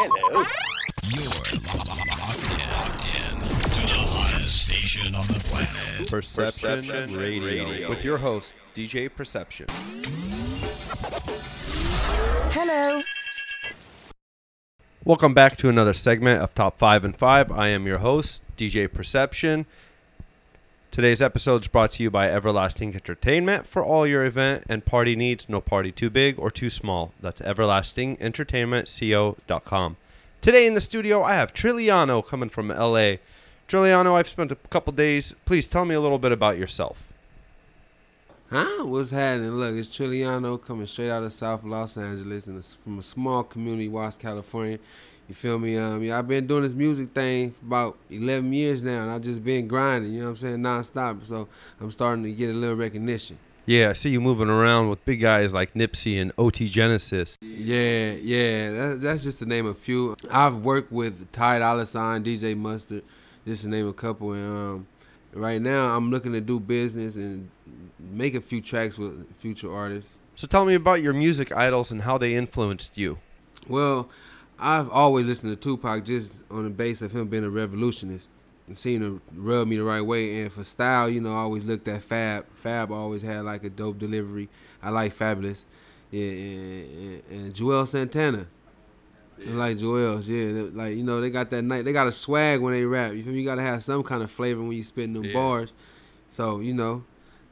Hello. You're locked in to the hottest station on the planet. Perception Radio. With your host, DJ Perception. Hello. Welcome back to another segment of Top 5 and 5. I am your host, DJ Perception. Today's episode is brought to you by Everlasting Entertainment for all your event and party needs. No party too big or too small. That's EverlastingEntertainmentCO.com. Today in the studio, I have Trilliano coming from LA. Trilliano, I've spent a couple days. Please tell me a little bit about yourself. What's happening? Look, it's Trilliano coming straight out of South Los Angeles and from a small community, Watts, California. You feel me? I've been doing this music thing for about 11 years now, and I've just been grinding, you know what I'm saying, nonstop. So I'm starting to get a little recognition. Yeah, I see you moving around with big guys like Nipsey and OT Genesis. Yeah, that's just to name a few. I've worked with Ty Dolla Sign, DJ Mustard, just to name a couple. And right now I'm looking to do business and make a few tracks with future artists. So tell me about your music idols and how they influenced you. Well, I've always listened to Tupac just on the base of him being a revolutionist and seeing him rub me the right way. And for style, you know, I always looked at Fab. Fab always had like a dope delivery. I like Fabulous. Yeah, and Juelz Santana. Yeah. I like Juelz, yeah. Like, you know, they got that night. They got a swag when they rap. You feel me? You got to have some kind of flavor when you spitting them bars. So, you know,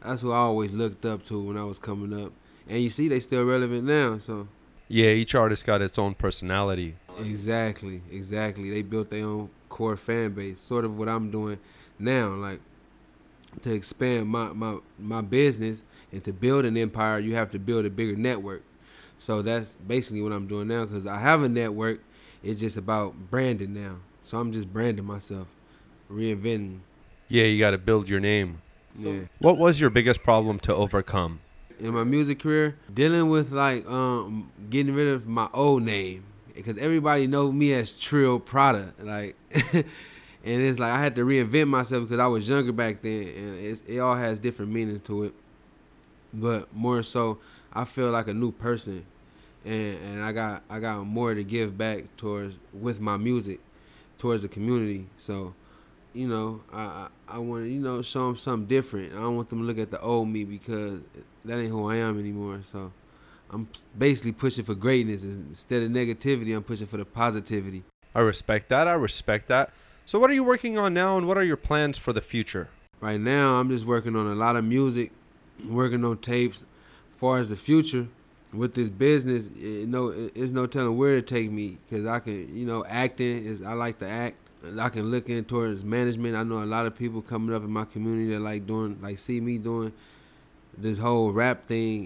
that's who I always looked up to when I was coming up. And you see, they still relevant now, so. Yeah, each artist got its own personality. Exactly. They built their own core fan base, sort of what I'm doing now. Like, to expand my business and to build an empire, you have to build a bigger network. So that's basically what I'm doing now because I have a network. It's just about branding now. So I'm just branding myself, reinventing. Yeah, you got to build your name. Yeah. What was your biggest problem to overcome? In my music career, dealing with like getting rid of my old name because everybody knows me as Trill Prada, like, and it's like I had to reinvent myself because I was younger back then, and it all has different meaning to it. But more so, I feel like a new person, and I got more to give back towards with my music, towards the community. So, you know, I want to, you know, show them something different. I don't want them to look at the old me because that ain't who I am anymore. So I'm basically pushing for greatness. Instead of negativity, I'm pushing for the positivity. I respect that. So what are you working on now and what are your plans for the future? Right now, I'm just working on a lot of music, working on tapes. As far as the future, with this business, it's no telling where to take me because I can, you know, I like to act. I can look in towards management. I know a lot of people coming up in my community that see me doing this whole rap thing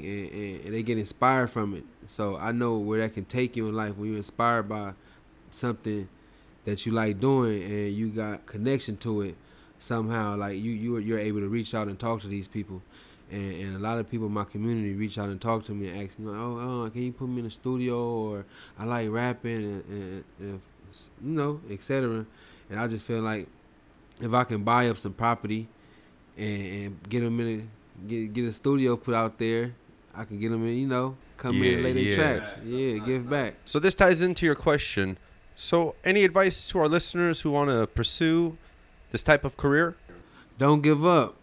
and they get inspired from it. So I know where that can take you in life when you're inspired by something that you like doing and you got connection to it somehow. Like you're able to reach out and talk to these people. And a lot of people in my community reach out and talk to me and ask me, oh, can you put me in the studio? Or I like rapping and you know, etc. And I just feel like if I can buy up some property and get them in, get a studio put out there, I can get them in, you know, in lay their tracks. Give back. So this ties into your question. So any advice to our listeners who want to pursue this type of career? Don't give up.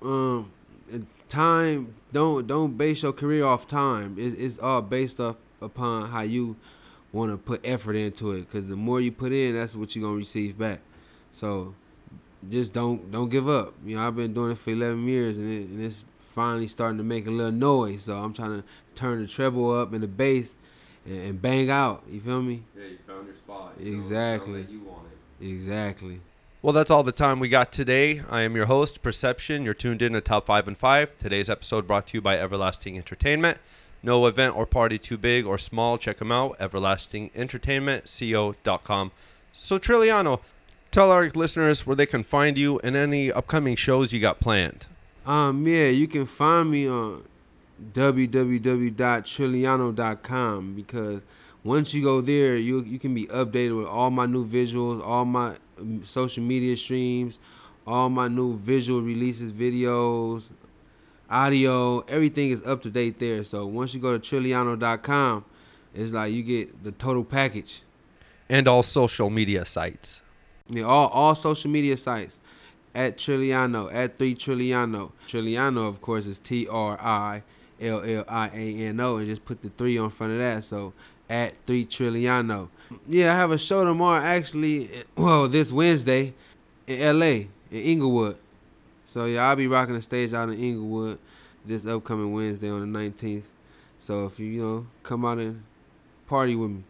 Time. Don't base your career off time. It's all based upon how you want to put effort into it, because the more you put in, that's what you're going to receive back. So just don't give up. You know, I've been doing it for 11 years, and it's finally starting to make a little noise. So I'm trying to turn the treble up and the bass and bang out. You feel me? Yeah, you found your spot. Exactly. You want it. Exactly. Well, that's all the time we got today. I am your host, Perception. You're tuned in to Top 5 and 5. Today's episode brought to you by Everlasting Entertainment. No event or party too big or small. Check them out, EverlastingEntertainmentCO.com. So, Trilliano, tell our listeners where they can find you and any upcoming shows you got planned. You can find me on www.trilliano.com because once you go there, you can be updated with all my new visuals, all my social media streams, all my new visual releases, videos, audio, everything is up to date there. So once you go to Trilliano.com, it's like you get the total package. And all social media sites. Yeah, all social media sites. At Trilliano, at 3 Trilliano. Trilliano, of course, is Trilliano, and just put the 3 on front of that, so at 3 Trilliano. Yeah, I have a show tomorrow, actually, well, this Wednesday, in L.A., in Inglewood. So, yeah, I'll be rocking the stage out in Inglewood this upcoming Wednesday on the 19th. So, if you, come out and party with me.